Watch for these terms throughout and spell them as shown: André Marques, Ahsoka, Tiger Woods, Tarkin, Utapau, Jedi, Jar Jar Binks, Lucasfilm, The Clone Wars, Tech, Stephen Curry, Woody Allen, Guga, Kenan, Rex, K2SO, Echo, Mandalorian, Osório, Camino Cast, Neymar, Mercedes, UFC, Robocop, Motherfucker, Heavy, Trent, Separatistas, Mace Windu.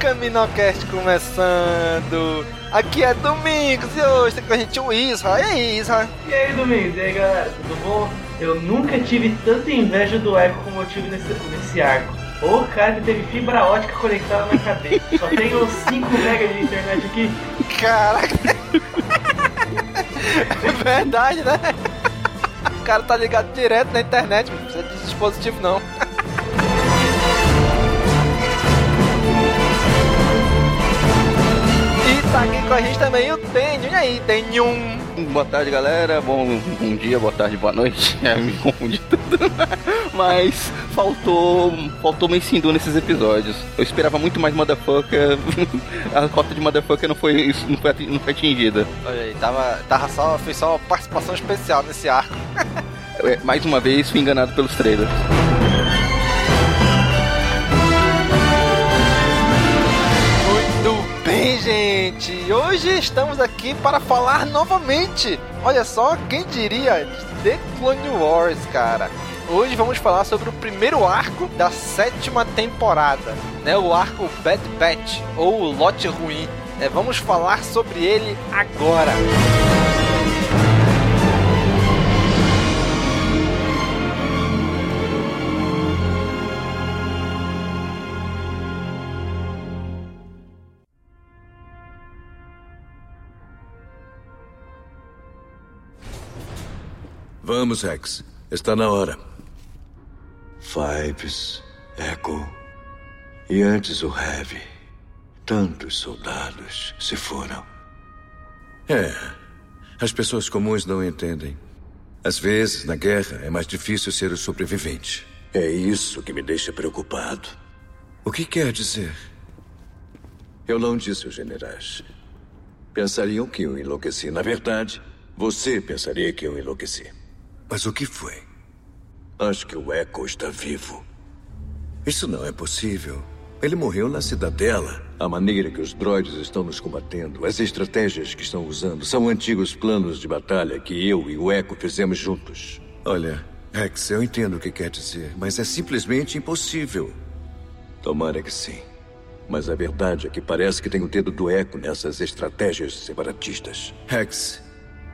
Caminocast começando. Aqui é Domingos e hoje tem com a gente o Isra. E aí, Isra? E aí, Domingos? E aí, galera? Tudo bom? Eu nunca tive tanta inveja do Echo como eu tive nesse arco. O cara que teve fibra ótica conectada na cabeça. Só tenho 5 mega de internet aqui. Caraca. É verdade, né? O cara tá ligado direto na internet, não precisa de dispositivo, não. Tá aqui com a gente também o Tenho. E aí, Tenho? Boa tarde, galera. Bom dia, boa tarde, boa noite. É, me confundi tudo. Mas faltou Mace Windu nesses episódios. Eu esperava muito mais Motherfucker. A cota de Motherfucker não foi atingida. Olha aí, foi só participação especial nesse arco. Mais uma vez, fui enganado pelos trailers. Bem, gente, hoje estamos aqui para falar novamente, olha só, quem diria, The Clone Wars, cara. Hoje vamos falar sobre o primeiro arco da 7ª temporada, né, o arco Bad Batch, ou o Lote Ruim, né? Vamos falar sobre ele agora. Vamos, Rex. Está na hora. Vibes, Echo e antes o Heavy. Tantos soldados se foram. É. As pessoas comuns não entendem. Às vezes, na guerra, é mais difícil ser o sobrevivente. É isso que me deixa preocupado. O que quer dizer? Eu não disse aos generais. Pensariam que eu enlouqueci. Na verdade, você pensaria que eu enlouqueci. Mas o que foi? Acho que o Echo está vivo. Isso não é possível. Ele morreu na Cidadela. A maneira que os droides estão nos combatendo, as estratégias que estão usando, são antigos planos de batalha que eu e o Echo fizemos juntos. Olha, Rex, eu entendo o que quer dizer, mas é simplesmente impossível. Tomara que sim. Mas a verdade é que parece que tem o dedo do Echo nessas estratégias separatistas. Rex...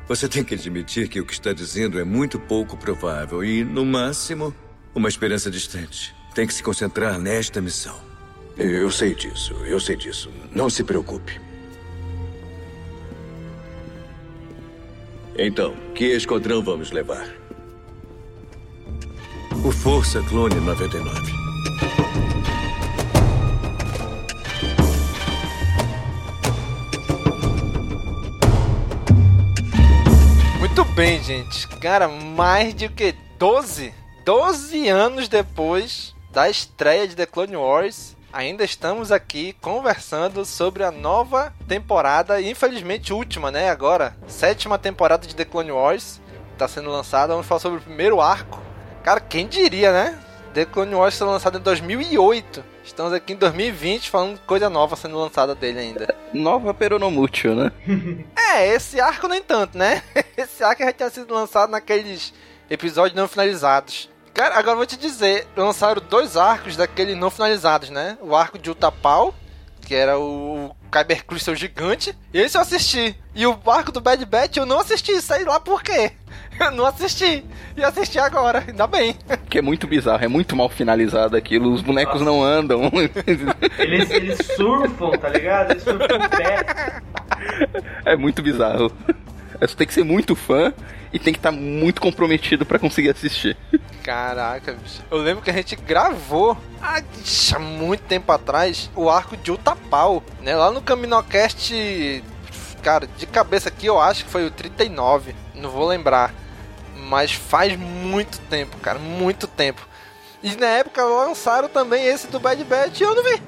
Você tem que admitir que o que está dizendo é muito pouco provável e, no máximo, uma esperança distante. Tem que se concentrar nesta missão. Eu sei disso. Não se preocupe. Então, que esquadrão vamos levar? O Força Clone 99. Muito bem, gente. Cara, mais de 12 anos depois da estreia de The Clone Wars, ainda estamos aqui conversando sobre a nova temporada, e infelizmente última, né, agora, 7ª temporada de The Clone Wars, está sendo lançada. Vamos falar sobre o primeiro arco. Cara, quem diria, né? The Clone Wars foi lançado em 2008. Estamos aqui em 2020 falando coisa nova sendo lançada dele ainda. Nova peronomútil, né? É, esse arco nem tanto, né? Esse arco já tinha sido lançado naqueles episódios não finalizados. Cara, agora eu vou te dizer, lançaram 2 arcos daqueles não finalizados, né? O arco de Utapau, que era o Kyber Crystal gigante, e esse eu assisti. E o arco do Bad Batch eu não assisti, sei lá por quê. Eu não assisti, e assisti agora, ainda bem. Porque é muito bizarro, é muito mal finalizado aquilo, os bonecos não andam. Eles surfam, tá ligado? Eles surfam em pé. É muito bizarro. Você tem que ser muito fã e tem que estar muito comprometido pra conseguir assistir. Caraca, bicho. Eu lembro que a gente gravou há muito tempo atrás o arco de Utapau, né? Lá no Camino Cast, cara, de cabeça aqui eu acho que foi o 39, não vou lembrar. Mas faz muito tempo, cara, muito tempo. E na época lançaram também esse do Bad Batch e eu não vi.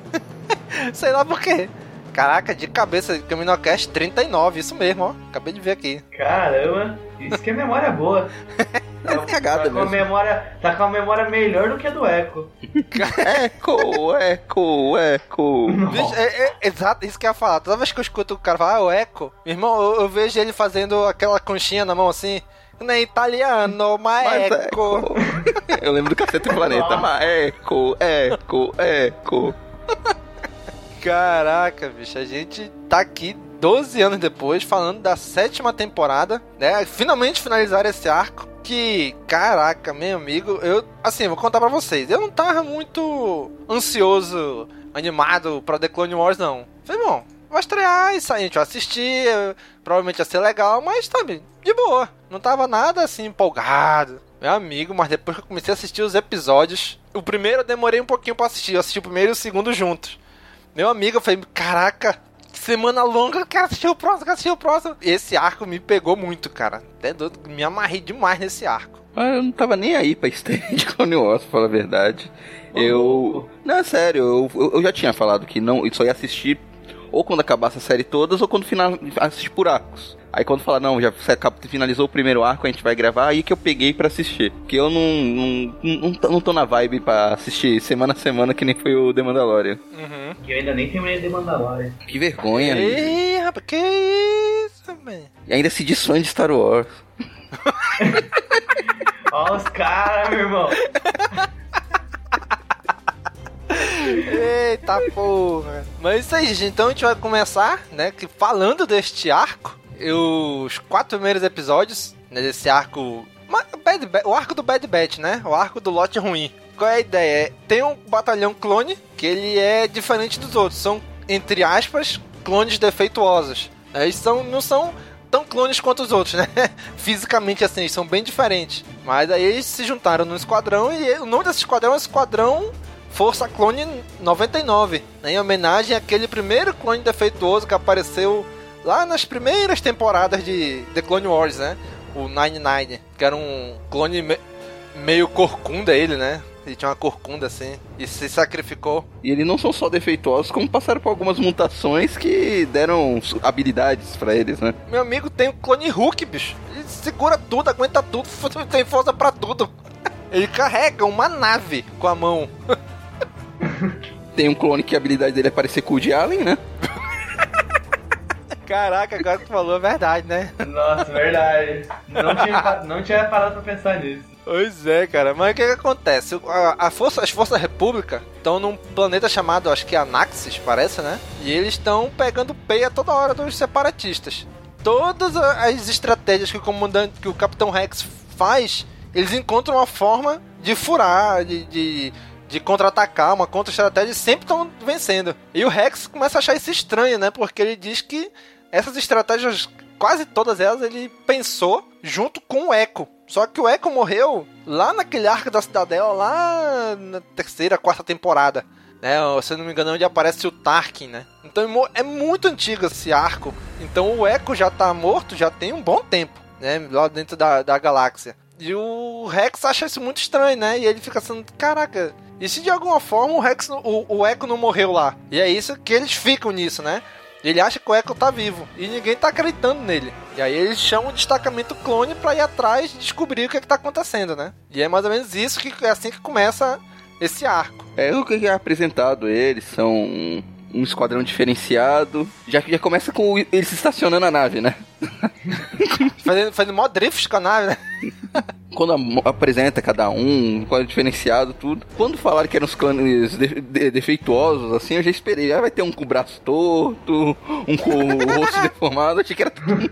Sei lá por quê. Caraca, de cabeça, Camino Cast 39, isso mesmo, ó. Acabei de ver aqui. Caramba, isso que é memória boa. Tá com a memória melhor do que a do Echo. Echo. Bicho, exato, isso que eu ia falar. Toda vez que eu escuto o cara falar, o Echo, meu irmão, eu vejo ele fazendo aquela conchinha na mão assim. Não é italiano, mas Echo. Eu lembro do Cacete do Planeta, mas Echo. Caraca, bicho, a gente tá aqui 12 anos depois falando da 7ª temporada, né? Finalmente finalizaram esse arco que, caraca, meu amigo, eu, assim, vou contar pra vocês, eu não tava muito ansioso, animado pra The Clone Wars, não. Falei, bom, vai estrear isso aí, a gente vai assistir, provavelmente ia ser legal, mas sabe, de boa, não tava nada assim empolgado. Meu amigo, mas depois que eu comecei a assistir os episódios, o primeiro eu demorei um pouquinho pra assistir, eu assisti o primeiro e o segundo juntos. Meu amigo, eu falei, caraca, que semana longa, quero assistir o próximo. Esse arco me pegou muito, cara. Até doido, me amarrei demais nesse arco. Mas eu não tava nem aí pra estreia de Clone Wars, pra falar a verdade. Não, é sério, eu já tinha falado que não, só ia assistir ou quando acabasse a série todas, ou quando assistir por arcos. Aí quando falar, não, já finalizou o primeiro arco, a gente vai gravar, aí que eu peguei pra assistir. Porque eu não tô na vibe pra assistir semana a semana, que nem foi o The Mandalorian. Uhum. E eu ainda nem terminei The Mandalorian. Que vergonha. Ih, rapaz, que isso, man. E ainda se diz fã de Star Wars. Olha os caras, meu irmão. Eita porra. Mas é isso aí, gente. Então a gente vai começar, né, que falando deste arco. Os 4 primeiros episódios, né, desse arco... O arco do Bad Batch, né? O arco do Lote Ruim. Qual é a ideia? Tem um batalhão clone, que ele é diferente dos outros. São, entre aspas, clones defeituosos. Eles não são tão clones quanto os outros, né? Fisicamente, assim, eles são bem diferentes. Mas aí eles se juntaram num esquadrão, e o nome desse esquadrão é Esquadrão Força Clone 99. Né, em homenagem àquele primeiro clone defeituoso que apareceu... lá nas primeiras temporadas de The Clone Wars, né? O 99, que era um clone meio corcunda ele, né? Ele tinha uma corcunda assim, e se sacrificou. E eles não são só defeituosos, como passaram por algumas mutações que deram habilidades pra eles, né? Meu amigo, tem o clone Hulk, bicho. Ele segura tudo, aguenta tudo, tem força pra tudo. Ele carrega uma nave com a mão. Tem um clone que a habilidade dele é parecer com o de Allen, né? Caraca, agora que tu falou a verdade, né? Nossa, verdade. Não tinha parado pra pensar nisso. Pois é, cara. Mas o que acontece? As forças República estão num planeta chamado, acho que é Anaxis, parece, né? E eles estão pegando peia toda hora dos separatistas. Todas as estratégias que o Capitão Rex faz, eles encontram uma forma de furar, de contra-atacar, uma contra-estratégia, e sempre estão vencendo. E o Rex começa a achar isso estranho, né? Porque ele diz que essas estratégias, quase todas elas, ele pensou junto com o Echo. Só que o Echo morreu lá naquele arco da Cidadela, lá na 3ª, 4ª temporada, né? Se eu não me engano, é onde aparece o Tarkin, né? Então é muito antigo esse arco. Então o Echo já tá morto, já tem um bom tempo, né? Lá dentro da galáxia. E o Rex acha isso muito estranho, né? E ele fica assim, caraca, E se de alguma forma o Rex, o Echo não morreu lá? E é isso que eles ficam nisso, né? Ele acha que o Echo tá vivo e ninguém tá acreditando nele. E aí eles chamam o destacamento clone pra ir atrás e descobrir o que é que tá acontecendo, né? E é mais ou menos isso, que é assim que começa esse arco. É o que é apresentado, eles são um esquadrão diferenciado. Já começa com eles estacionando a nave, né? Fazendo mó drift com a nave, né? Quando apresenta cada um quadro diferenciado, tudo. Quando falaram que eram os clones defeituosos, assim, eu já esperei. Ah, vai ter um com o braço torto, um com o rosto deformado. Achei que era tudo.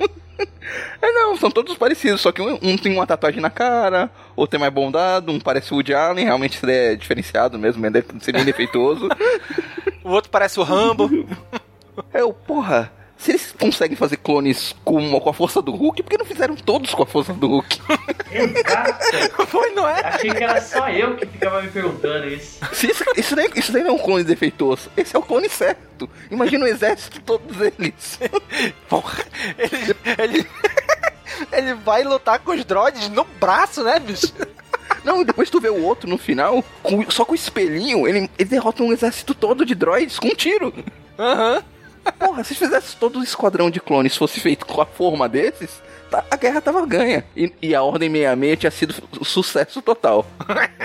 É, não, são todos parecidos, só que um tem uma tatuagem na cara, outro é mais bondado, um parece o Woody Allen, realmente é diferenciado mesmo, é deve ser bem defeituoso. O outro parece o Rambo. É, o porra. Se eles conseguem fazer clones com a força do Hulk, por que não fizeram todos com a força do Hulk? Exato. Foi, não é? Achei que era só eu que ficava me perguntando isso. Isso daí não é um clone defeituoso. Esse é o clone certo. Imagina o exército de todos eles. Porra, ele vai lutar com os droids no braço, né, bicho? Não, e depois tu vê o outro no final, só com o espelhinho, ele derrota um exército todo de droids com um tiro. Aham. Uhum. Porra, se fizesse todo o esquadrão de clones fosse feito com a forma desses, a guerra tava ganha. E a Ordem 66 tinha sido um sucesso total.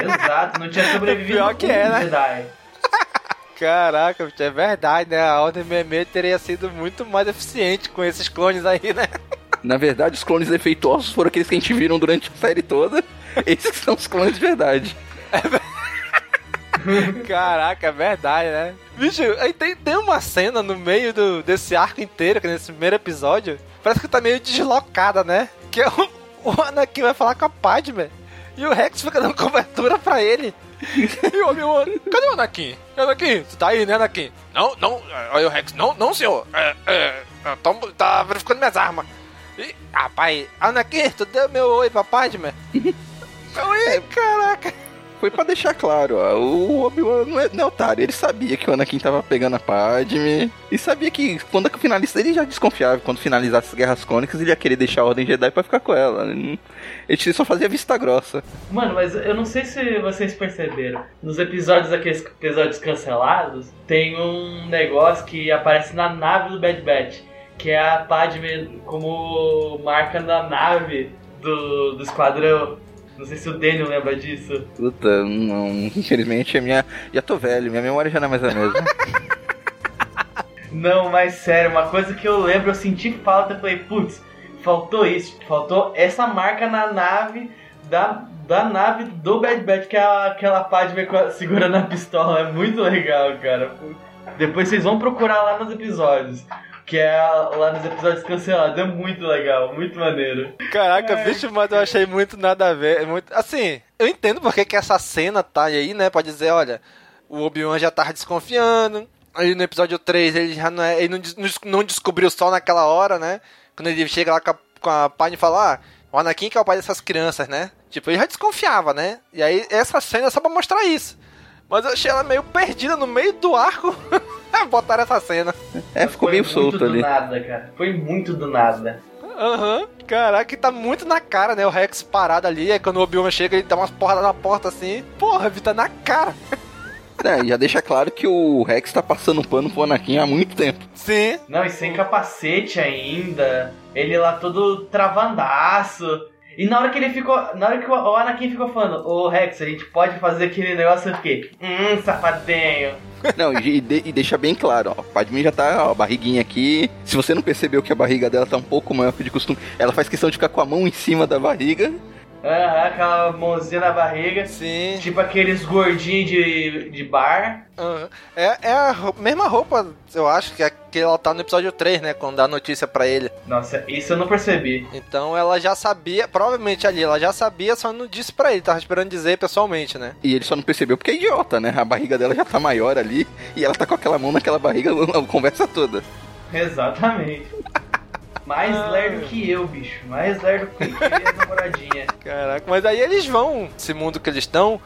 Exato, não tinha sobrevivido. Pior que é, né? Jedi. Caraca, é verdade, né? A Ordem 66 teria sido muito mais eficiente com esses clones aí, né? Na verdade, os clones defeituosos foram aqueles que a gente viram durante a série toda. Esses são os clones de verdade. É verdade. Caraca, é verdade, né? Bicho, aí tem uma cena no meio desse arco inteiro, que nesse primeiro episódio, parece que tá meio deslocada, né? Que o Anakin vai falar com a Padmé e o Rex fica dando cobertura pra ele. E o Obi-Wan, cadê o Anakin? Anakin, você tá aí, né, Anakin? Não, não, aí o Rex, não, não, senhor. Tá verificando minhas armas. E, rapaz, Anakin, tu deu meu oi pra Padmé? Oi, caraca. Foi pra deixar claro, ó, o Obi-Wan não é otário, ele sabia que o Anakin tava pegando a Padme, e sabia que quando a finalista, ele já desconfiava, quando finalizasse as Guerras Clônicas, ele ia querer deixar a Ordem Jedi pra ficar com ela, ele só fazia vista grossa. Mano, mas eu não sei se vocês perceberam, nos episódios, aqueles episódios cancelados, tem um negócio que aparece na nave do Bad Batch, que é a Padme como marca na nave do esquadrão. Não sei se o Daniel lembra disso. Puta, não. Infelizmente a minha... Já tô velho, minha memória já não é mais a mesma. Não, mas sério, uma coisa que eu lembro, eu senti falta, eu falei, putz, faltou isso. Faltou essa marca na nave da nave do Bad Batch, que é aquela Padme segurando a pistola. É muito legal, cara. Depois vocês vão procurar lá nos episódios. Que é lá nos episódios cancelados. É muito legal, muito maneiro. Caraca, bicho, mas eu achei muito nada a ver. Muito... Assim, eu entendo porque que essa cena tá aí, né? Pra dizer, olha, o Obi-Wan já tava desconfiando. Aí no episódio 3 ele já não, ele não descobriu só naquela hora, né? Quando ele chega lá com a Padme e fala, o Anakin que é o pai dessas crianças, né? Tipo, ele já desconfiava, né? E aí essa cena é só pra mostrar isso. Mas eu achei ela meio perdida no meio do arco. Botaram essa cena. É, ficou meio solto ali. Foi muito do nada, cara. Foi muito do nada. Aham. Uhum. Caraca, tá muito na cara, né? O Rex parado ali. Aí quando o Obi-Wan chega, ele dá umas porradas na porta assim. Porra, tá na cara. É, já deixa claro que o Rex tá passando pano pro Anakin há muito tempo. Sim. Não, e sem capacete ainda. Ele lá todo travandaço. E na hora que ele ficou... Na hora que o Anakin ficou falando, ô Rex, a gente pode fazer aquele negócio, eu fiquei... safadinho. Não, e deixa bem claro, ó. A Padmé já tá, ó, a barriguinha aqui. Se você não percebeu que a barriga dela tá um pouco maior que de costume, ela faz questão de ficar com a mão em cima da barriga. Aham, aquela mãozinha na barriga. Sim. Tipo aqueles gordinhos de bar. Uhum. É a mesma roupa, eu acho, que ela tá no episódio 3, né? Quando dá a notícia pra ele. Nossa, isso eu não percebi. Então ela já sabia, provavelmente ali, ela já sabia, só não disse pra ele. Tava esperando dizer pessoalmente, né? E ele só não percebeu porque é idiota, né? A barriga dela já tá maior ali e ela tá com aquela mão naquela barriga a conversa toda. Exatamente. Mais lerdo que eu, bicho. Mais lerdo que minha namoradinha. Caraca, mas aí eles vão, esse mundo que eles estão,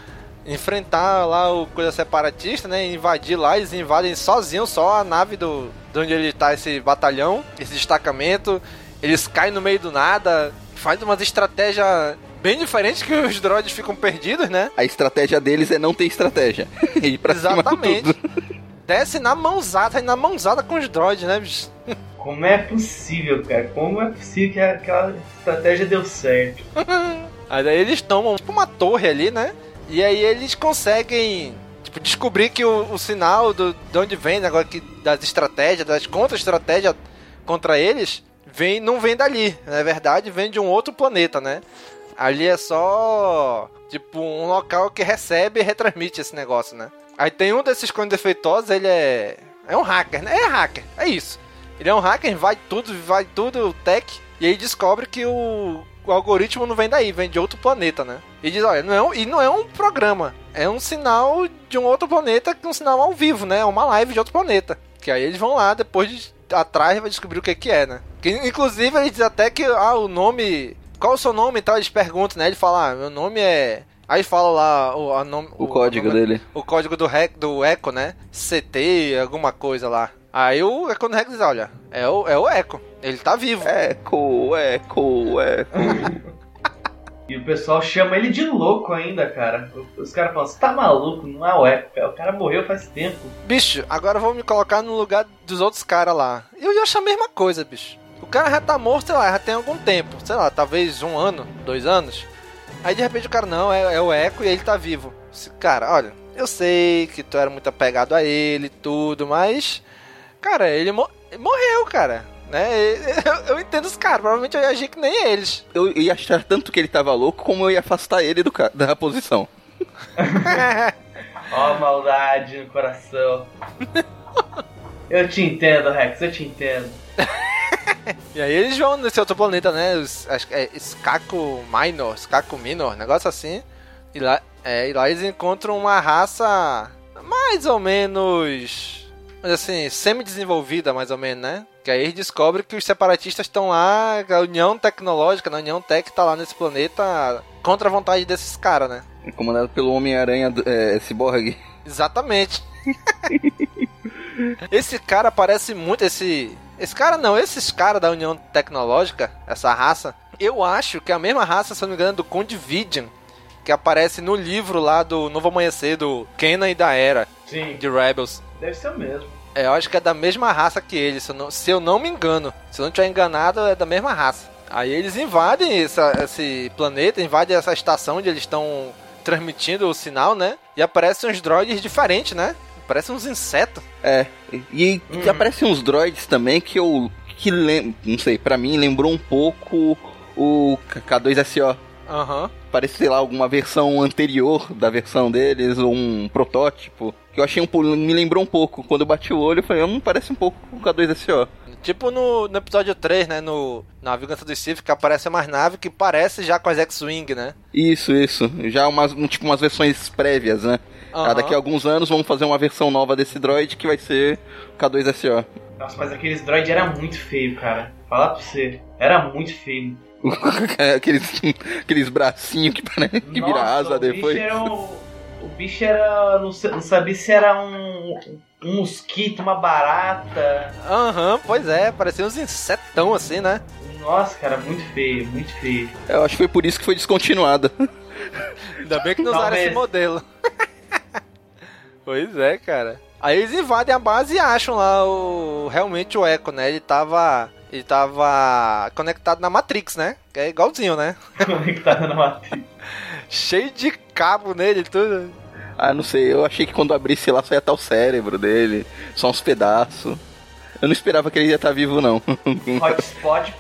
enfrentar lá o coisa separatista, né? Invadir lá, eles invadem sozinhos só a nave de onde ele tá, esse batalhão, esse destacamento. Eles caem no meio do nada, faz umas estratégias bem diferente, que os droids ficam perdidos, né? A estratégia deles é não ter estratégia. E pra exatamente. Cima desce na mãozada, com os droids, né? Como é possível, cara? Como é possível que aquela estratégia deu certo? Aí daí eles tomam tipo uma torre ali, né? E aí eles conseguem tipo, descobrir que o sinal de onde vem, agora que das estratégias, das contra-estratégias contra eles, vem, não vem dali. Na verdade, vem de um outro planeta, né? Ali é só tipo um local que recebe e retransmite esse negócio, né? Aí tem um desses clones defeituosos, ele é um hacker, né? É hacker, é isso. Ele é um hacker, vai tudo, tech. E aí descobre que o algoritmo não vem daí, vem de outro planeta, né? E diz, olha, não é um programa, é um sinal de um outro planeta, que é um sinal ao vivo, né? É uma live de outro planeta. Que aí eles vão lá, depois atrás vai descobrir o que é, né? Que, inclusive, ele diz até que, o nome... Qual é o seu nome e tal? Eles perguntam, né? Ele fala, meu nome é... Aí fala lá o código dele. O código do Echo, né? CT, alguma coisa lá. Aí o Echo no Rex diz, olha, é o Echo. Ele tá vivo. Echo. E o pessoal chama ele de louco ainda, cara. Os caras falam, você tá maluco? Não é o Echo, cara. O cara morreu faz tempo. Bicho, agora eu vou me colocar no lugar dos outros caras lá. Eu já achei a mesma coisa, bicho. O cara já tá morto, sei lá, já tem algum tempo. Sei lá, talvez 1 ano, 2 anos. Aí de repente o cara, não, é o Echo e ele tá vivo. Cara, olha, eu sei que tu era muito apegado a ele e tudo, mas... Cara, ele morreu, cara. Né? Eu entendo os caras, provavelmente eu ia agir que nem eles. Eu ia achar tanto que ele tava louco, como eu ia afastar ele da posição. Ó, maldade no coração. Eu te entendo, Rex, eu te entendo. E aí eles vão nesse outro planeta, né? Skaco Minor, negócio assim. E lá eles encontram uma raça mais ou menos, assim, semi-desenvolvida, mais ou menos, né? Que aí eles descobrem que os separatistas estão lá, a União Tecnológica, a União Tech tá lá nesse planeta contra a vontade desses caras, né? É comandado pelo Homem-Aranha Ciborgue. Exatamente. Esse cara parece muito esses caras da União Tecnológica, essa raça, eu acho que é a mesma raça, se não me engano, do Conde Vidian, que aparece no livro lá do Novo Amanhecer, do Kenan e da Hera. Sim. De Rebels. Deve ser o mesmo. É, eu acho que é da mesma raça que eles, se eu não me engano. Se eu não tiver enganado, é da mesma raça. Aí eles invadem esse planeta, invadem essa estação onde eles estão transmitindo o sinal, né? E aparecem uns droids diferentes, né? Parecem uns insetos. É, e aparecem uns droids também não sei, pra mim lembrou um pouco o K2SO. Aham. Parece, sei lá, alguma versão anterior da versão deles, ou um protótipo. Que eu achei me lembrou um pouco. Quando eu bati o olho, eu falei, parece um pouco com o K2SO. Tipo no episódio 3, né, na Vingança dos Sith, que aparece umas naves que parece já com as X-Wing, né? Isso. Já umas versões prévias, né? Uhum. Daqui a alguns anos vamos fazer uma versão nova desse droid que vai ser K2SO. Nossa, mas aqueles droids era muito feio, cara. Falar pra você, era muito feio. aqueles bracinhos que parece que vira asa depois. O bicho era... Não sabia se era um mosquito, uma barata. Aham, pois é. Parecia uns insetão assim, né? Nossa, cara, muito feio, muito feio. Eu acho que foi por isso que foi descontinuada. Ainda bem que não usaram esse modelo. Pois é, cara. Aí eles invadem a base e acham lá realmente o Echo, né? Ele tava conectado na Matrix, né? É igualzinho, né? Conectado na Matrix. Cheio de cabo nele e tudo. Ah, não sei, eu achei que quando abrisse lá só ia estar o cérebro dele, só uns pedaços. Eu não esperava que ele ia estar vivo, não. Hotspot.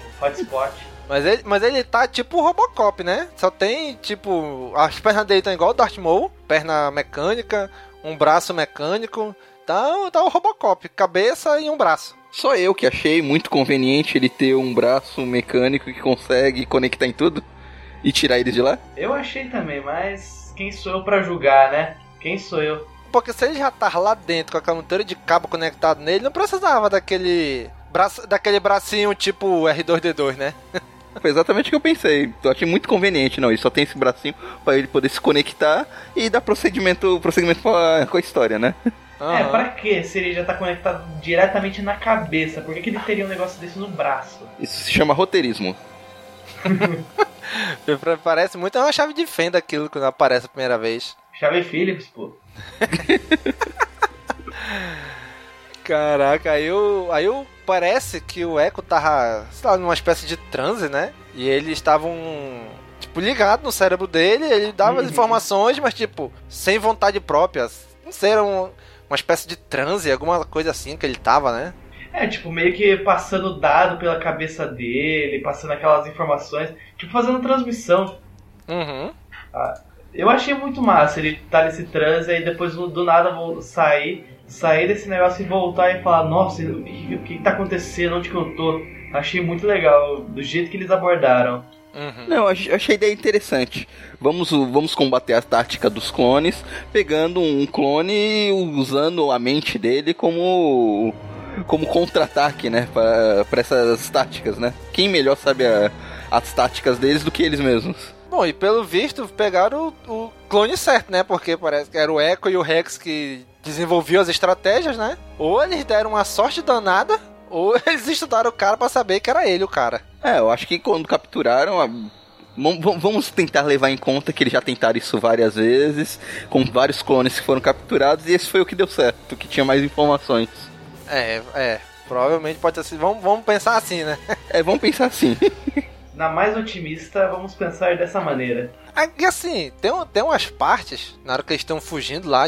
Mas ele tá tipo o Robocop, né? Só tem, tipo, as pernas dele estão igual o Darth Maul, perna mecânica, um braço mecânico. Tá o Robocop, cabeça e um braço. Só eu que achei muito conveniente ele ter um braço mecânico que consegue conectar em tudo e tirar eles de lá. Eu achei também, mas quem sou eu pra julgar, né? Quem sou eu? Porque se ele já tá lá dentro com aquela montanha de cabo conectado nele, não precisava daquele bracinho tipo R2-D2, né? Foi exatamente o que eu pensei. Eu achei muito conveniente, não. Ele só tem esse bracinho pra ele poder se conectar e dar prosseguimento com a história, né? Uhum. É, pra que se ele já tá conectado diretamente na cabeça? Por que ele teria um negócio desse no braço? Isso se chama roteirismo. Parece muito uma chave de fenda aquilo quando aparece a primeira vez. Chave Phillips, pô. Caraca, aí eu parece que o Echo tava, sei lá, numa espécie de transe, né? E eles estavam, tipo, ligados no cérebro dele, ele dava as informações, mas, tipo, sem vontade própria. Não sei, era uma espécie de transe, alguma coisa assim que ele tava, né? É, tipo, meio que passando dado pela cabeça dele, passando aquelas informações, tipo, fazendo transmissão. Uhum. Ah, eu achei muito massa ele estar nesse transe, aí depois do nada vou sair desse negócio e voltar e falar, nossa, o que tá acontecendo, onde que eu tô? Achei muito legal, do jeito que eles abordaram. Uhum. Não, achei a ideia interessante. Vamos combater a tática dos clones, pegando um clone e usando a mente dele como contra-ataque, né, pra essas táticas, né? Quem melhor sabe as táticas deles do que eles mesmos. Bom, e pelo visto pegaram o clone certo, né? Porque parece que era o Echo e o Rex que desenvolviam as estratégias, né? Ou eles deram uma sorte danada, ou eles estudaram o cara pra saber que era ele o cara. É, eu acho que quando capturaram... Vamos tentar levar em conta que eles já tentaram isso várias vezes, com vários clones que foram capturados, e esse foi o que deu certo, que tinha mais informações. É, provavelmente pode ter sido. Vamos pensar assim, né? É, vamos pensar assim. Na mais otimista, vamos pensar dessa maneira. E assim, tem umas partes, na hora que eles estão fugindo lá,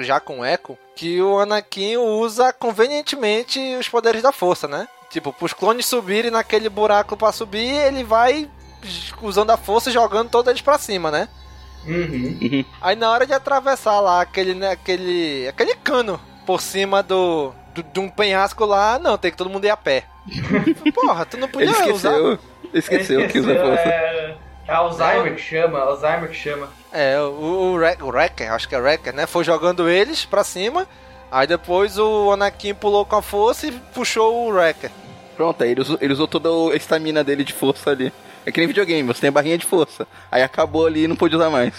já com o Echo, que o Anakin usa convenientemente os poderes da força, né? Tipo, pros clones subirem naquele buraco pra subir, ele vai usando a força e jogando todos eles pra cima, né? Uhum. Aí na hora de atravessar lá aquele cano por cima de um penhasco lá, não, tem que todo mundo ir a pé. Porra, tu não podia usar... Esqueceu que usa força. É Alzheimer que chama, É, o Wrecker, acho que é Wrecker, né? Foi jogando eles pra cima, aí depois o Anakin pulou com a força e puxou o Wrecker. Pronto, aí ele usou toda a estamina dele de força ali. É que nem videogame, você tem a barrinha de força. Aí acabou ali e não pôde usar mais.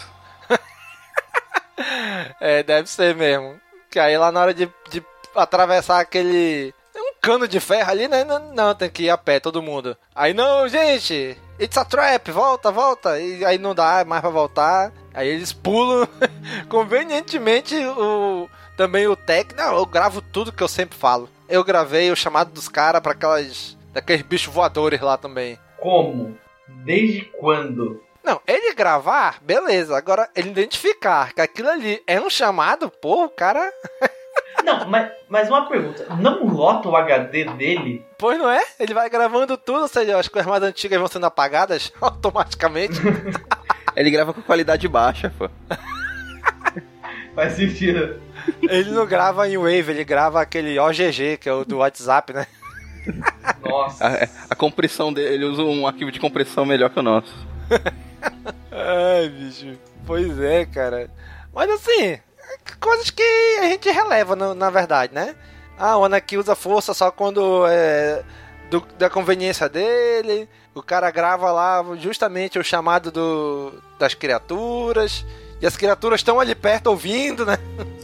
É, deve ser mesmo. Que aí lá na hora de atravessar aquele... cano de ferro ali, né? Não, tem que ir a pé, todo mundo. Aí, não, gente! It's a trap! Volta! E aí não dá mais pra voltar. Aí eles pulam. Convenientemente, também o Tech... Não, eu gravo tudo que eu sempre falo. Eu gravei o chamado dos caras pra daqueles bichos voadores lá também. Como? Desde quando? Não, ele gravar, beleza. Agora, ele identificar que aquilo ali é um chamado, pô, o cara... Não, mas uma pergunta. Não lota o HD dele? Pois não é? Ele vai gravando tudo, ou seja, as coisas mais antigas vão sendo apagadas automaticamente. Ele grava com qualidade baixa, pô. Faz sentido. Ele não grava em Wave, ele grava aquele OGG, que é o do WhatsApp, né? Nossa. A compressão dele, ele usa um arquivo de compressão melhor que o nosso. Ai, bicho. Pois é, cara. Mas assim... coisas que a gente releva, na verdade, né? Ah, o Anakin usa força só quando é da conveniência dele. O cara grava lá justamente o chamado das criaturas. E as criaturas estão ali perto ouvindo, né?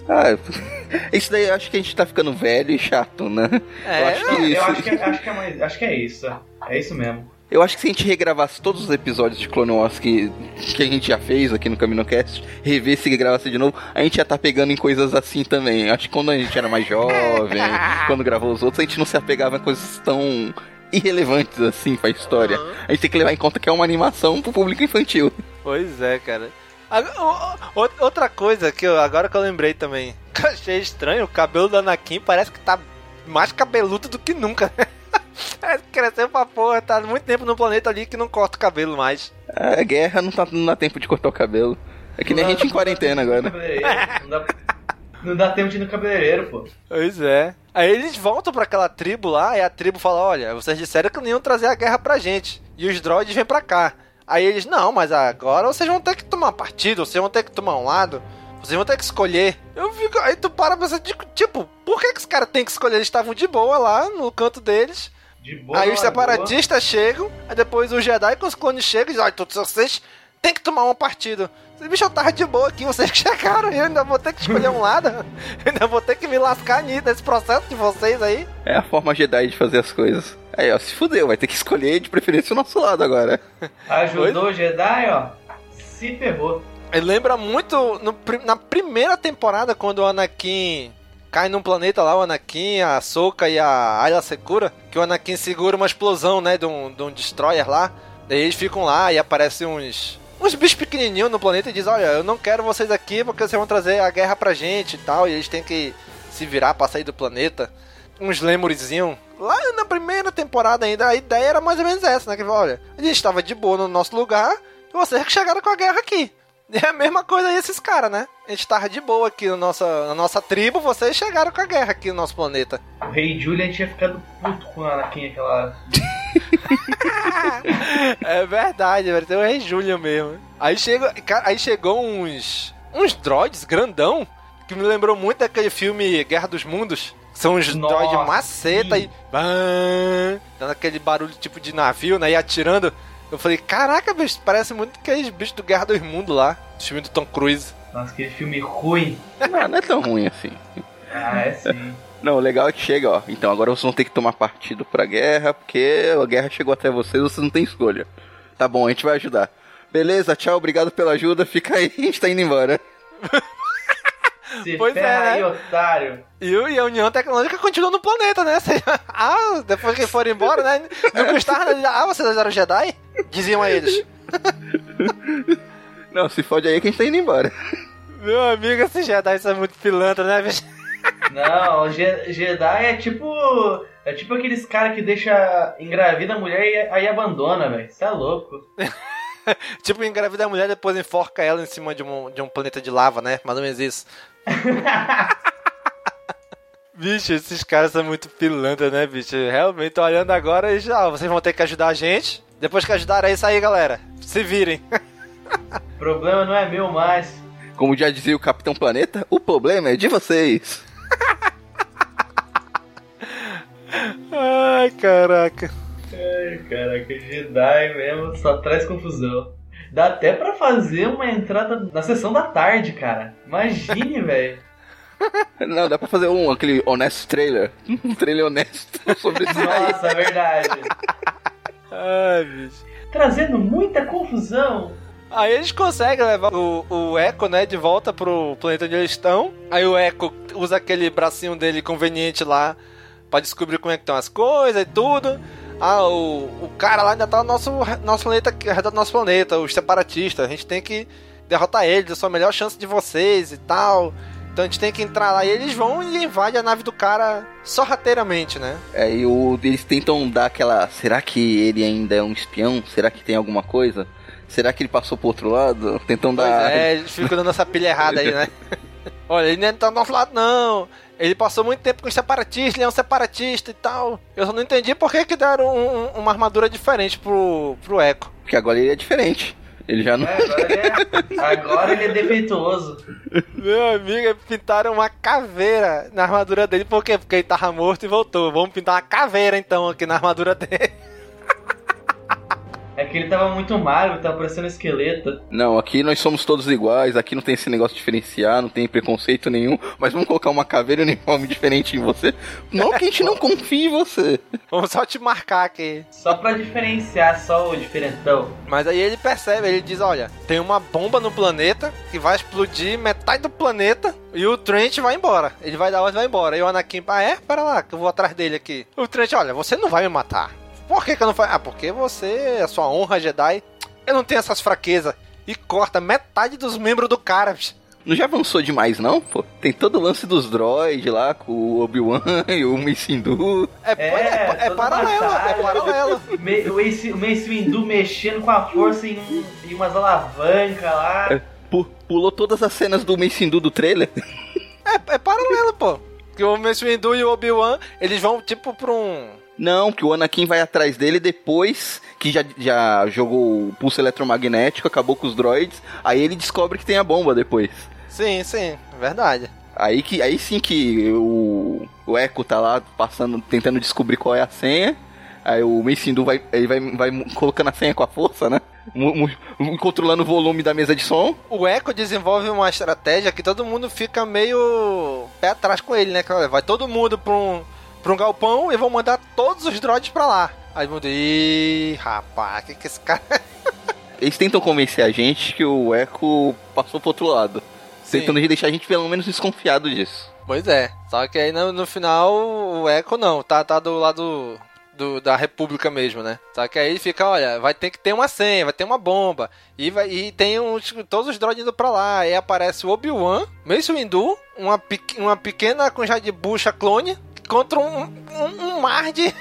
Ah, isso daí eu acho que a gente tá ficando velho e chato, né? Eu acho que é isso. É isso mesmo. Eu acho que se a gente regravasse todos os episódios de Clone Wars que a gente já fez aqui no Camino Cast, revesse e gravasse de novo, a gente já tá pegando em coisas assim também. Acho que quando a gente era mais jovem, quando gravou os outros, a gente não se apegava a coisas tão irrelevantes assim pra história. A gente tem que levar em conta que é uma animação pro público infantil. Pois é, cara. Outra coisa que agora que eu lembrei também, que eu achei estranho, o cabelo do Anakin parece que tá mais cabeludo do que nunca, né? Cresceu pra porra, tá muito tempo no planeta ali que não corta o cabelo mais. A guerra não dá tempo de cortar o cabelo. É que nem a gente em quarentena agora. Não dá tempo de ir no cabeleireiro, pô. Pois é. Aí eles voltam pra aquela tribo lá, e a tribo fala, olha, vocês disseram que não iam trazer a guerra pra gente. E os droids vêm pra cá. Aí eles, não, mas agora vocês vão ter que tomar partido, vocês vão ter que tomar um lado, vocês vão ter que escolher. Aí tu para pra pensar, tipo, por que os caras têm que escolher? Eles estavam de boa lá, no canto deles. Aí os separatistas chegam, aí depois o Jedi com os clones chegam e dizem, vocês tem que tomar um partido. Bicho, eu tava de boa aqui, vocês que chegaram, eu ainda vou ter que escolher um lado, eu ainda vou ter que me lascar nesse processo de vocês aí. É a forma Jedi de fazer as coisas. Aí, ó, se fudeu, vai ter que escolher de preferência o nosso lado agora. Ajudou o Jedi, ó, se ferrou. Ele lembra muito, na primeira temporada, quando o Anakin cai num planeta lá, o Anakin, a Ahsoka e a Ayla Secura, que o Anakin segura uma explosão, né, de um destroyer lá, daí eles ficam lá e aparecem uns bichos pequenininhos no planeta e dizem, olha, eu não quero vocês aqui porque vocês vão trazer a guerra pra gente e tal, e eles têm que se virar pra sair do planeta. Uns lemurizinhos. Lá na primeira temporada ainda, a ideia era mais ou menos essa, né, que olha, a gente tava de boa no nosso lugar e vocês que chegaram com a guerra aqui. E é a mesma coisa aí esses caras, né? A gente tava de boa aqui na nossa tribo, vocês chegaram com a guerra aqui no nosso planeta. O Rei Julian tinha ficado puto com a Anakin aquela hora. É verdade, velho. Tem o Rei Julian mesmo. Aí chegou uns droids grandão, que me lembrou muito daquele filme Guerra dos Mundos. São uns droids maceta e bam, dando aquele barulho tipo de navio, né? E atirando. Eu falei, caraca, bicho, parece muito que é os bichos do Guerra dos Mundos lá, o filme do Tom Cruise. Nossa, que filme ruim. Não é tão ruim assim. Ah, é sim. Não, o legal é que chega, ó, então agora vocês vão ter que tomar partido pra guerra, porque a guerra chegou até vocês, vocês não têm escolha. Tá bom, a gente vai ajudar. Beleza, tchau, obrigado pela ajuda, fica aí, a gente tá indo embora. Se pois ferra é, aí, otário. E a União Tecnológica continua no planeta, né? Ah, depois que foram embora, né? Não custaram nada. Ah, vocês eram Jedi? Diziam a eles. Não, se fode aí que a gente tá indo embora. Meu amigo, esse Jedi são muito pilantra, né, bicho? Não, Jedi é tipo... É tipo aqueles caras que deixa engravida a mulher e aí abandona, velho. Você tá louco. Tipo, engravida a mulher e depois enforca ela em cima de um planeta de lava, né? Mais ou menos isso. Bicho, esses caras são muito pilantra, né, bicho? Realmente, tô olhando agora e já, vocês vão ter que ajudar a gente. Depois que ajudaram, é isso aí, galera. Se virem. O problema não é meu mais. Como já dizia o Capitão Planeta, o problema é de vocês. Ai, caraca. Ai, caraca, Jedi mesmo só traz confusão. Dá até pra fazer uma entrada na sessão da tarde, cara. Imagine, velho. Não, dá pra fazer aquele honesto trailer. Um trailer honesto sobre isso. Nossa, é verdade. Ai, bicho. Trazendo muita confusão. Aí eles conseguem levar o Echo, né, de volta pro planeta onde eles estão. Aí o Echo usa aquele bracinho dele conveniente lá pra descobrir como é que estão as coisas e tudo. Ah, o cara lá ainda tá no nosso planeta, redor do nosso planeta, os separatistas. A gente tem que derrotar eles, é só a melhor chance de vocês e tal. Então a gente tem que entrar lá. E eles vão e invadem a nave do cara sorrateiramente, né? É, e eles tentam dar aquela... Será que ele ainda é um espião? Será que tem alguma coisa? Será que ele passou pro outro lado? Tentam dar... É, eles ficam dando essa pilha errada aí, né? Olha, ele não tá do nosso lado, não. Ele passou muito tempo com os separatistas, ele é um separatista e tal. Eu só não entendi por que deram uma armadura diferente pro Echo. Porque agora ele é diferente. Ele já não... Agora ele é defeituoso. Meu amigo, pintaram uma caveira na armadura dele. Por quê? Porque ele tava morto e voltou. Vamos pintar uma caveira, então, aqui na armadura dele. É que ele tava muito magro, tava parecendo esqueleto. Não, aqui nós somos todos iguais, aqui não tem esse negócio de diferenciar, não tem preconceito nenhum, mas vamos colocar uma caveira e um uniforme diferente em você. Não que a gente não confie em você. Vamos só te marcar aqui. Só pra diferenciar, só o diferentão. Mas aí ele percebe, ele diz, olha, tem uma bomba no planeta que vai explodir metade do planeta e o Trent vai embora. Ele vai dar ordem e vai embora. E o Anakin, pera lá, que eu vou atrás dele aqui. O Trent, olha, você não vai me matar. Por que eu não faço? Ah, porque você, a sua honra Jedi, eu não tenho essas fraquezas. E corta metade dos membros do cara, bicho. Não já avançou demais, não, pô? Tem todo o lance dos droids lá, com o Obi-Wan e o Mace Windu. É paralelo. O Mace Windu mexendo com a força em umas alavancas lá. Pulou todas as cenas do Mace Windu do trailer. É paralelo, pô. Que o Mace Windu e o Obi-Wan, eles vão tipo pra um... Não, que o Anakin vai atrás dele depois que já jogou o pulso eletromagnético, acabou com os droids, aí ele descobre que tem a bomba depois. Sim, verdade. Aí sim que o Echo tá lá passando, tentando descobrir qual é a senha, aí o Mace Windu vai colocando a senha com a força, né? controlando o volume da mesa de som. O Echo desenvolve uma estratégia que todo mundo fica meio pé atrás com ele, né? Vai todo mundo pra um galpão e vão mandar todos os droids pra lá. Aí muda, ih, rapaz, o que é esse cara? Eles tentam convencer a gente que o Echo passou pro outro lado. Sim. Tentando deixar a gente pelo menos desconfiado disso. Pois é, só que aí no final o Echo não, tá do lado da República mesmo, né? Só que aí fica, olha, vai ter que ter uma senha, vai ter uma bomba, e tem todos os droids indo pra lá, aí aparece o Obi-Wan, Mace Windu, uma pequena conjada de bucha clone, contra um mar de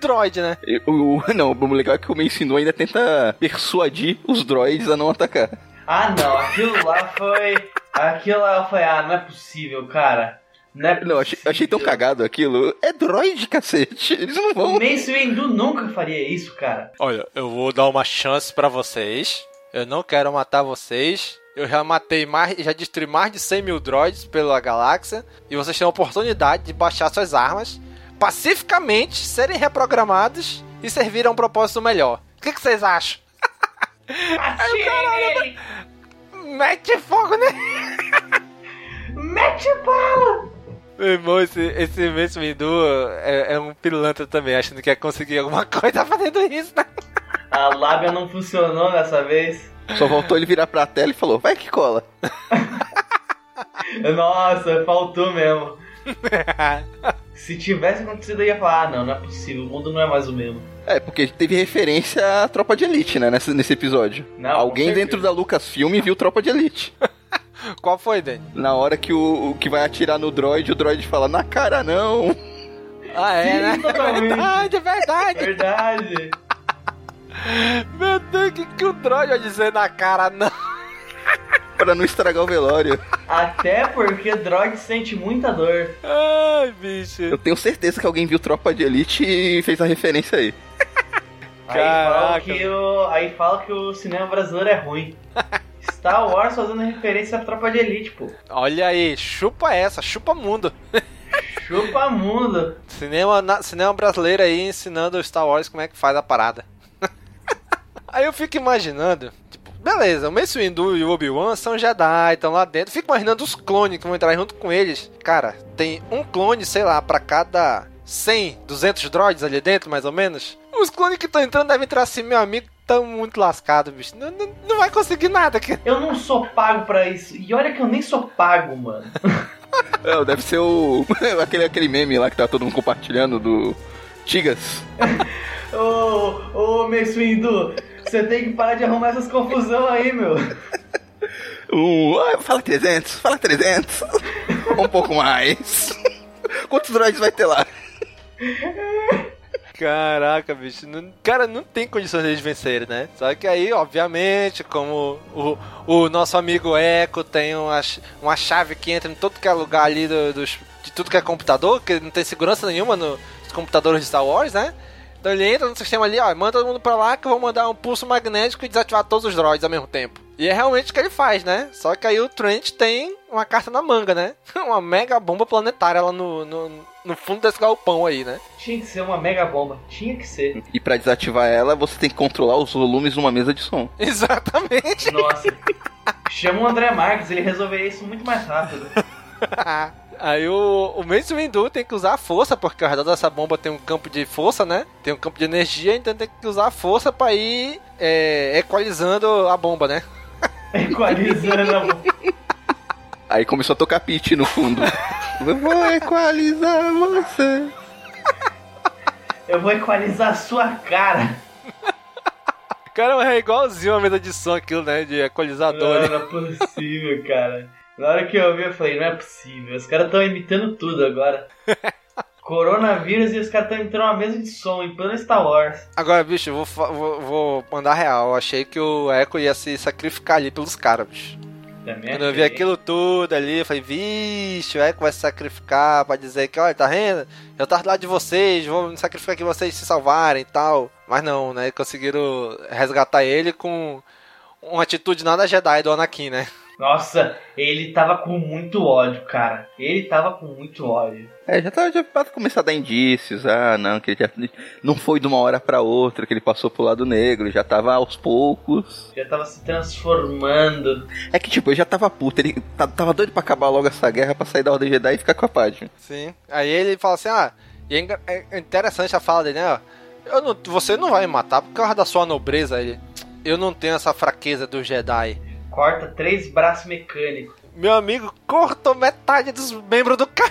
droid, né? O legal é que o Mace Windu ainda tenta persuadir os droids a não atacar. Ah, não, aquilo lá foi, ah, não é possível, cara. Não, achei tão cagado aquilo. É droid, cacete. Eles não vão. O Mace Windu nunca faria isso, cara. Olha, eu vou dar uma chance pra vocês. Eu não quero matar vocês. Eu já destruí mais de 100 mil droids pela galáxia. E vocês têm a oportunidade de baixar suas armas pacificamente, serem reprogramados e servir a um propósito melhor. O que vocês acham? Achei. Ai, caralho, mete fogo, né? Mete bala! Meu irmão, esse Mace Windu é um pilantra também, achando que ia conseguir alguma coisa fazendo isso, né? A lábia não funcionou dessa vez. Só voltou ele virar pra tela e falou, vai que cola. Nossa, faltou mesmo. Se tivesse acontecido, eu ia falar, ah, não é possível, o mundo não é mais o mesmo. É, porque teve referência à Tropa de Elite, né, nesse episódio. Não, alguém dentro da Lucasfilm viu Tropa de Elite. Qual foi, Dan? Na hora que o que vai atirar no droid, o droid fala, na cara não. Ah, é, sim, né? Totalmente. É verdade. Meu Deus, que o droid vai dizer na cara não? Pra não estragar o velório. Até porque droid sente muita dor. Ai, bicho. Eu tenho certeza que alguém viu Tropa de Elite e fez a referência aí. Aí fala que o cinema brasileiro é ruim. Star Wars fazendo referência à Tropa de Elite, pô. Olha aí, chupa essa, chupa mundo. Chupa mundo. Cinema brasileiro aí ensinando o Star Wars como é que faz a parada. Aí eu fico imaginando, tipo, beleza, o Mace Windu e o Obi-Wan são Jedi, estão lá dentro. Fico imaginando os clones que vão entrar junto com eles. Cara, tem um clone, sei lá, pra cada 100, 200 droids ali dentro, mais ou menos. Os clones que estão entrando devem entrar assim, meu amigo. Tá muito lascado, bicho. Não vai conseguir nada aqui. Eu não sou pago pra isso. E olha que eu nem sou pago, mano. Não, deve ser aquele meme lá que tá todo mundo compartilhando do Tigas. Ô, Mace Windu, você tem que parar de arrumar essas confusão aí, meu. Fala 300. Um pouco mais. Quantos droids vai ter lá? Caraca, bicho, cara, não tem condições de eles vencerem, né? Só que aí, obviamente, como o nosso amigo Echo tem uma chave que entra em todo que é lugar ali de tudo que é computador, que não tem segurança nenhuma nos computadores de Star Wars, né? Então ele entra no sistema ali, ó, manda todo mundo pra lá que eu vou mandar um pulso magnético e desativar todos os droids ao mesmo tempo. E é realmente o que ele faz, né? Só que aí o Trent tem uma carta na manga, né? Uma mega bomba planetária lá no fundo desse galpão aí, né? Tinha que ser uma mega bomba. Tinha que ser. E pra desativar ela, você tem que controlar os volumes numa mesa de som. Exatamente. Nossa. Chama o André Marques, ele resolveria isso muito mais rápido. Aí o Mace Windu tem que usar a força, porque ao redor dessa bomba tem um campo de força, né? Tem um campo de energia, então tem que usar a força pra ir equalizando a bomba, né? Equalizando a bomba. Aí começou a tocar pitch no fundo. Eu vou equalizar você. Eu vou equalizar a sua cara. Cara, é igualzinho a mesa de som aquilo, né? De equalizador. Não, não é possível, cara. Na hora que eu ouvi, eu falei, não é possível. Os caras estão imitando tudo agora. Coronavírus e os caras estão entrando uma mesa de som em plano Star Wars. Agora, bicho, eu vou mandar real. Eu achei que o Echo ia se sacrificar ali pelos caras, bicho. Quando eu vi aquilo tudo ali, eu falei, vixe, o Echo vai se sacrificar pra dizer que, olha, tá vendo? Eu tava do lado de vocês, vou me sacrificar que vocês se salvarem e tal. Mas não, né? Conseguiram resgatar ele com uma atitude nada Jedi do Anakin, né? Nossa, ele tava com muito ódio, cara. Ele tava com muito ódio. É, já começou a dar indícios. Ah, não, que ele já não foi de uma hora pra outra que ele passou pro lado negro. Já tava aos poucos. Já tava se transformando. É que, tipo, ele já tava puto. Ele tava doido pra acabar logo essa guerra, pra sair da Ordem Jedi e ficar com a Padmé. Sim. Aí ele fala assim, ah... E é interessante a fala dele, né? Você não vai me matar por causa da sua nobreza aí. Eu não tenho essa fraqueza do Jedi. Corta 3 braços mecânicos. Meu amigo cortou metade dos membros do cara.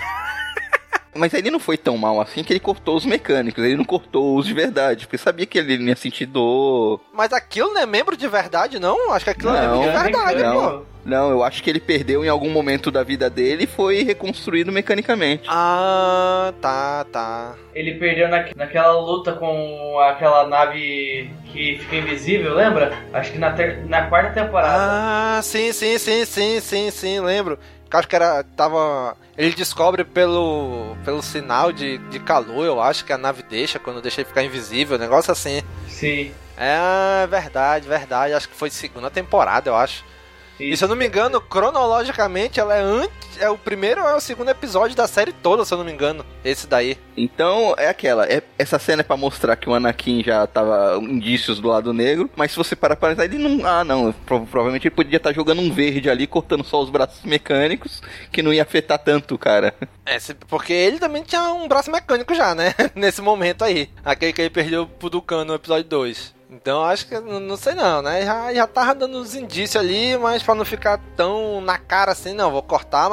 Mas ele não foi tão mal assim que ele cortou os mecânicos. Ele não cortou os de verdade, porque sabia que ele não ia sentir dor. Mas aquilo não é membro de verdade, não? Acho que aquilo não é membro de verdade, pô. Não, eu acho que ele perdeu em algum momento da vida dele e foi reconstruído mecanicamente. Ah, tá. Ele perdeu naquela luta com aquela nave que fica invisível, lembra? Acho que na 4ª temporada. Ah, sim, lembro. Acho que ele descobre pelo sinal de calor, eu acho, que a nave deixa ele ficar invisível, um negócio assim. Sim. É verdade, acho que foi 2ª temporada, eu acho. E se eu não me engano, cronologicamente, ela é antes. É o primeiro ou é o segundo episódio da série toda, se eu não me engano. Esse daí. Então, é aquela. Essa cena é pra mostrar que o Anakin já tava indícios do lado negro. Mas se você parar pra analisar, ele não. Ah, não. Provavelmente ele podia estar jogando um verde ali, cortando só os braços mecânicos, que não ia afetar tanto o cara. É, porque ele também tinha um braço mecânico já, né? Nesse momento aí. Aquele que ele perdeu pro Dukan no episódio 2. Então acho que, não sei não, né, já tava dando uns indícios ali, mas pra não ficar tão na cara assim, não, vou cortar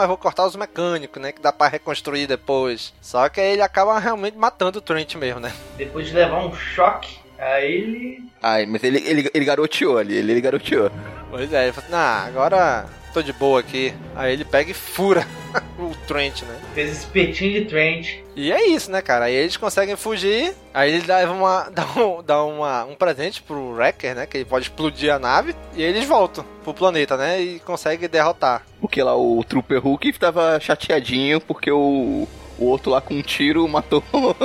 os mecânicos, né, que dá pra reconstruir depois. Só que aí ele acaba realmente matando o Trent mesmo, né. Depois de levar um choque, aí ele... Ai, mas ele garoteou ali, ele garoteou. Pois é, ele falou assim, agora tô de boa aqui. Aí ele pega e fura o Trent, né. Fez espetinho de Trent. E é isso, né, cara? Aí eles conseguem fugir, aí ele dá um presente pro Wrecker, né, que ele pode explodir a nave, e eles voltam pro planeta, né, e conseguem derrotar. Porque lá o Trooper Hulk tava chateadinho porque o outro lá com um tiro matou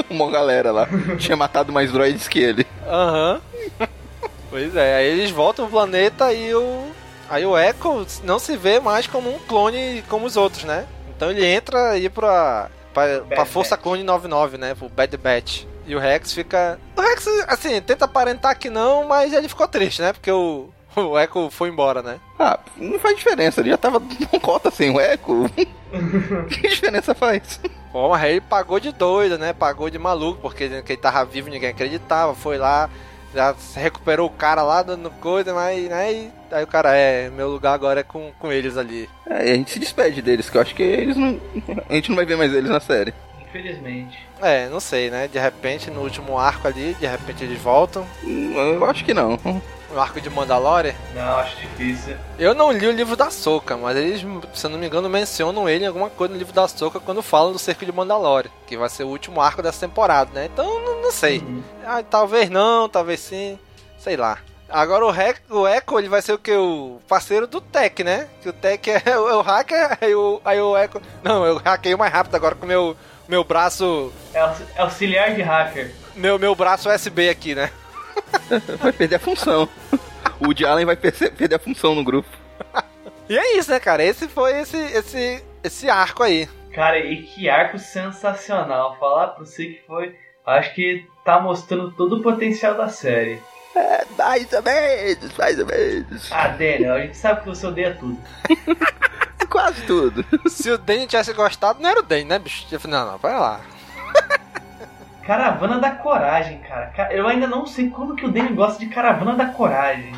uma galera lá. Tinha matado mais droids que ele. Aham. Uhum. Pois é, aí eles voltam pro planeta e aí o Echo não se vê mais como um clone como os outros, né? Então ele entra aí pra Força Clone 99, né? Pro Bad Batch. E o Rex fica... O Rex, assim, tenta aparentar que não, mas ele ficou triste, né? Porque o Echo foi embora, né? Ah, não faz diferença. Ele já tava com cota sem o Echo. Que diferença faz? Bom, aí ele pagou de doido, né? Pagou de maluco, porque ele tava vivo, ninguém acreditava. Foi lá, já recuperou o cara lá, dando coisa, mas... né? E... Aí o cara, meu lugar agora é com eles ali. É, a gente se despede deles, que eu acho que eles não... A gente não vai ver mais eles na série. Infelizmente. É, não sei, né? De repente, no último arco ali, de repente eles voltam. Eu acho que não. O arco de Mandalorian? Não, acho difícil. Eu não li o livro da Ahsoka, mas eles, se eu não me engano, mencionam ele em alguma coisa no livro da Ahsoka quando falam do cerco de Mandalorian, que vai ser o último arco dessa temporada, né? Então, não sei. Uhum. Ah, talvez não, talvez sim, sei lá. Agora o Echo, ele vai ser o que? O parceiro do Tech, né? Que o Tech é o hacker, aí o Echo... Não, eu hackei mais rápido agora com o meu braço... É auxiliar de hacker. Meu braço USB aqui, né? Vai perder a função. O de Allen vai perder a função no grupo. E é isso, né, cara? Esse foi esse arco aí. Cara, e que arco sensacional. Falar pra você que foi... Acho que tá mostrando todo o potencial da série. É, mais ou menos. Ah, Daniel, a gente sabe que você odeia tudo. Quase tudo. Se o Daniel tivesse gostado, não era o Daniel, né, bicho? Eu falei, não, vai lá. Caravana da Coragem, cara. Eu ainda não sei como que o Daniel gosta de Caravana da Coragem.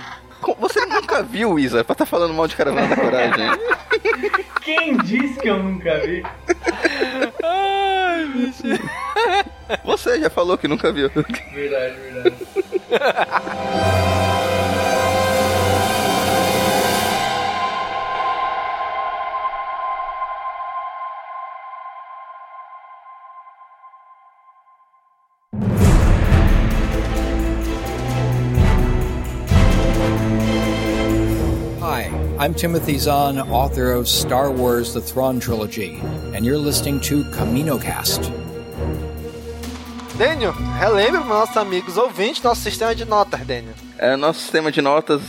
Você nunca viu, Isa, pra estar falando mal de Caravana da Coragem. Quem disse que eu nunca vi? Ai, bicho. Você já falou que nunca viu. Verdade. Hi, I'm Timothy Zahn, author of Star Wars: The Thrawn Trilogy, and you're listening to Camino Cast. Daniel, relembra para nossos amigos ouvintes nosso sistema de notas, Daniel. Nosso sistema de notas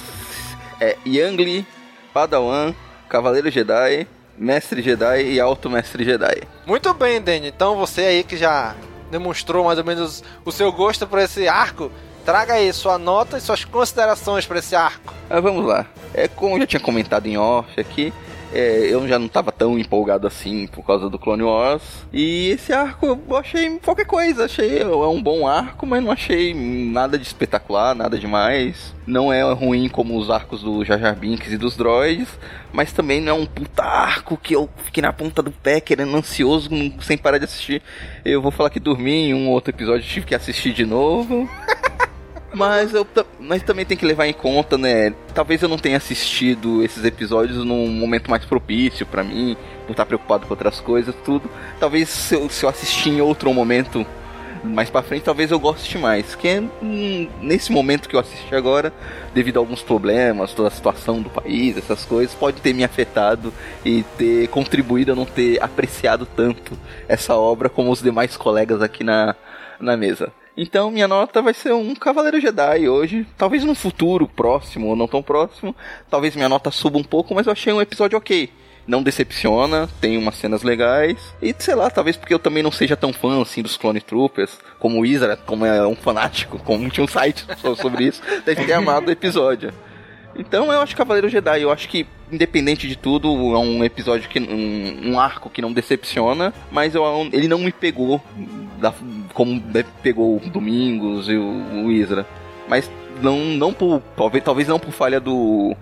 é Youngly, Padawan, Cavaleiro Jedi, Mestre Jedi e Alto Mestre Jedi. Muito bem, Danny. Então você aí que já demonstrou mais ou menos o seu gosto por esse arco, traga aí sua nota e suas considerações para esse arco. Ah, vamos lá. Como eu já tinha comentado em off aqui, eu já não estava tão empolgado assim por causa do Clone Wars. E esse arco eu achei qualquer coisa. Achei um bom arco, mas não achei nada de espetacular, nada demais. Não é ruim como os arcos do Jar Jar Binks e dos droids, mas também não é um puta arco que eu fiquei na ponta do pé querendo, ansioso, sem parar de assistir. Eu vou falar que dormi em um outro episódio, tive que assistir de novo. Mas também tem que levar em conta, né? Talvez eu não tenha assistido esses episódios num momento mais propício pra mim, por estar preocupado com outras coisas, tudo. Talvez se eu assistir em outro momento mais pra frente, talvez eu goste mais. Que nesse momento que eu assisti agora, devido a alguns problemas, toda a situação do país, essas coisas, pode ter me afetado e ter contribuído a não ter apreciado tanto essa obra como os demais colegas aqui na mesa. Então minha nota vai ser um Cavaleiro Jedi hoje. Talvez no futuro próximo ou não tão próximo, talvez minha nota suba um pouco, mas eu achei um episódio ok. Não decepciona, tem umas cenas legais. E sei lá, talvez porque eu também não seja tão fã assim dos Clone Troopers, como o Isra, como é um fanático, como tinha um site sobre isso, deve ter amado o episódio. Então eu acho Cavaleiro Jedi, eu acho que independente de tudo, é um episódio que um arco que não decepciona, mas ele não me pegou como pegou o Domingos e o Isra. Mas não por, talvez não por falha do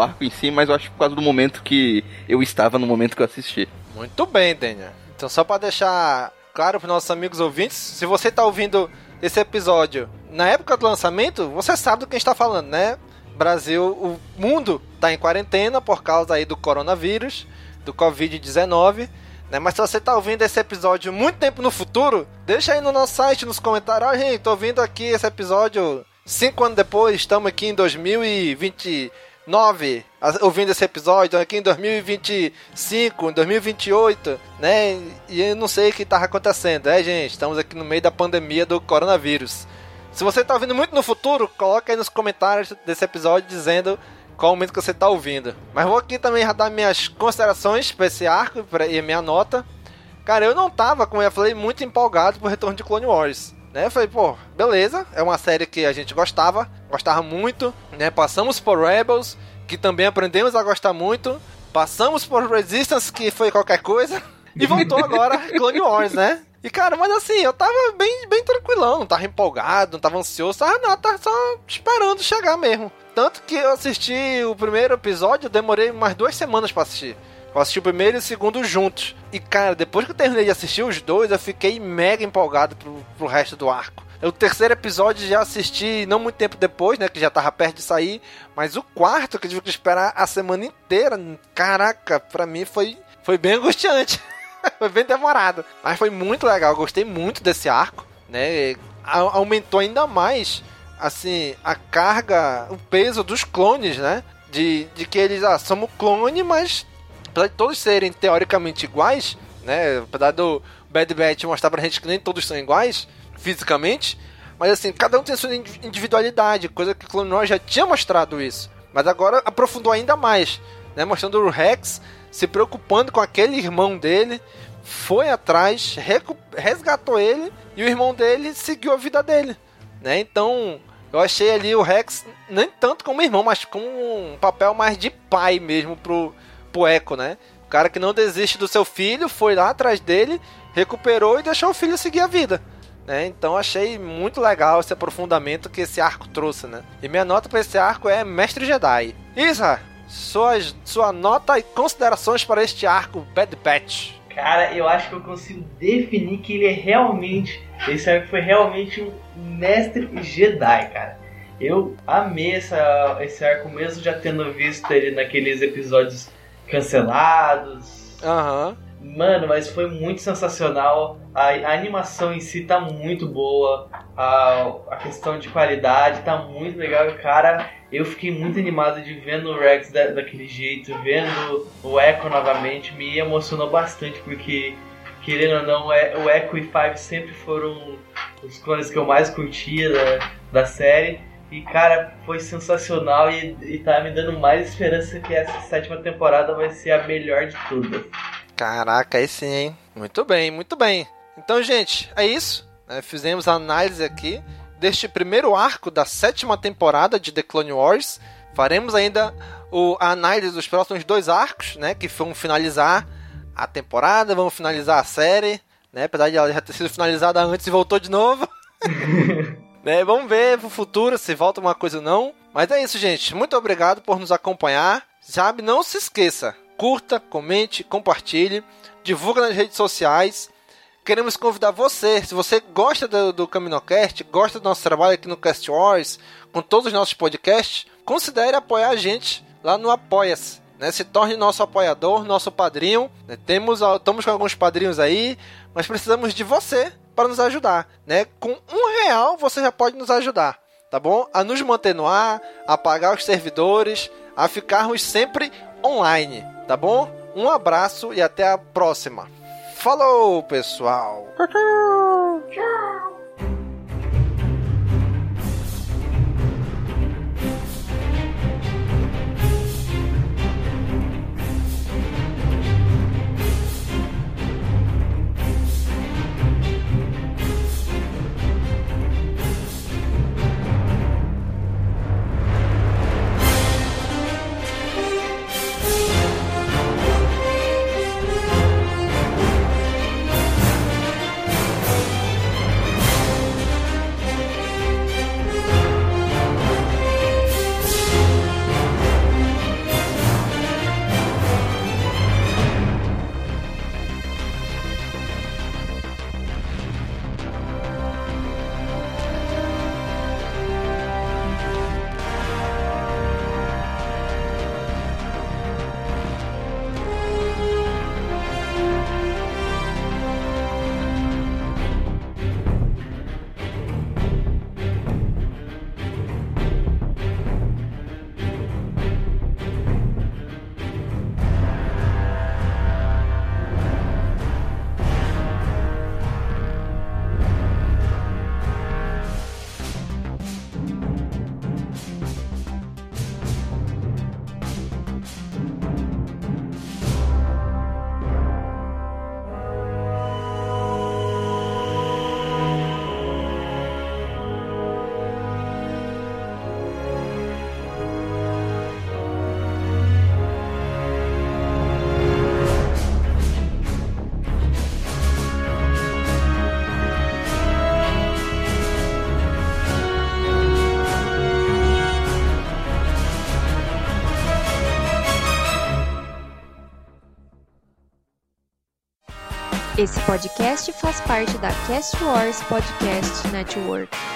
arco em si, mas eu acho por causa do momento que eu estava, no momento que eu assisti. Muito bem, Daniel. Então só para deixar claro para os nossos amigos ouvintes, se você está ouvindo esse episódio na época do lançamento, você sabe do que a gente está falando, né? Brasil, o mundo está em quarentena por causa aí do coronavírus, do Covid-19, né? Mas se você está ouvindo esse episódio muito tempo no futuro, deixa aí no nosso site, nos comentários, ó, gente, tô ouvindo aqui esse episódio 5 anos depois, estamos aqui em 2029, ouvindo esse episódio aqui em 2025, em 2028, né? E eu não sei o que estava acontecendo, gente, estamos aqui no meio da pandemia do coronavírus. Se você está ouvindo muito no futuro, coloca aí nos comentários desse episódio dizendo qual momento que você está ouvindo. Mas vou aqui também já dar minhas considerações para esse arco e minha nota. Cara, eu não tava, como eu falei, muito empolgado pro retorno de Clone Wars, né? Eu falei, pô, beleza, é uma série que a gente gostava muito, né? Passamos por Rebels, que também aprendemos a gostar muito. Passamos por Resistance, que foi qualquer coisa. E voltou agora Clone Wars, né? E cara, mas assim, eu tava bem tranquilão, não tava empolgado, não tava ansioso, tava só esperando chegar mesmo. Tanto que eu assisti o primeiro episódio, eu demorei umas 2 semanas pra assistir. Eu assisti o primeiro e o segundo juntos. E cara, depois que eu terminei de assistir os dois, eu fiquei mega empolgado pro resto do arco. O terceiro episódio já assisti não muito tempo depois, né, que já tava perto de sair. Mas o quarto, que eu tive que esperar a semana inteira, caraca, pra mim foi bem angustiante. Foi bem demorado, mas foi muito legal. Eu gostei muito desse arco, né? Aumentou ainda mais assim, a carga, o peso dos clones, né? De que eles, somos clone, mas apesar de todos serem teoricamente iguais, né? Apesar do Bad Batch mostrar pra gente que nem todos são iguais fisicamente, mas assim, cada um tem sua individualidade, coisa que o Clone Wars já tinha mostrado isso, mas agora aprofundou ainda mais, né? Mostrando o Rex se preocupando com aquele irmão dele, foi atrás, resgatou ele, e o irmão dele seguiu a vida dele, né? Então, eu achei ali o Rex, nem tanto como irmão, mas com um papel mais de pai mesmo pro Echo, né? O cara que não desiste do seu filho, foi lá atrás dele, recuperou e deixou o filho seguir a vida, né? Então, achei muito legal esse aprofundamento que esse arco trouxe, né? E minha nota para esse arco é Mestre Jedi. Isra! Sua nota e considerações para este arco Bad Batch. Cara, eu acho que eu consigo definir que ele é realmente, esse arco foi realmente um mestre Jedi, cara. Eu amei esse arco mesmo já tendo visto ele naqueles episódios cancelados. Mano, mas foi muito sensacional. A animação em si tá muito boa. A questão de qualidade tá muito legal. Cara, eu fiquei muito animado de vendo o Rex daquele jeito, vendo o Echo novamente. Me emocionou bastante, porque, querendo ou não, o Echo e Five sempre foram os clones que eu mais curtia da série. E, cara, foi sensacional e tá me dando mais esperança que essa sétima temporada vai ser a melhor de todas. Caraca, aí sim, hein? Muito bem, muito bem. Então, gente, é isso. Fizemos a análise aqui deste primeiro arco da sétima temporada de The Clone Wars. Faremos ainda a análise dos próximos dois arcos, né? Que vão finalizar a temporada, vão finalizar a série, né? Apesar de ela já ter sido finalizada antes e voltou de novo. Né? Vamos ver pro futuro se volta uma coisa ou não. Mas é isso, gente. Muito obrigado por nos acompanhar. Sabe, não se esqueça. Curta, comente, compartilhe. Divulga nas redes sociais. Queremos convidar você, se você gosta do Camino Cast, gosta do nosso trabalho aqui no Cast Wars, com todos os nossos podcasts, considere apoiar a gente lá no Apoia-se, né? Se torne nosso apoiador, nosso padrinho, né? Estamos com alguns padrinhos aí, mas precisamos de você para nos ajudar, né? Com R$1 você já pode nos ajudar, tá bom? A nos manter no ar, a pagar os servidores, a ficarmos sempre online, tá bom? Um abraço e até a próxima. Falou, pessoal! Tchau! Tchau! Esse podcast faz parte da Cast Wars Podcast Network.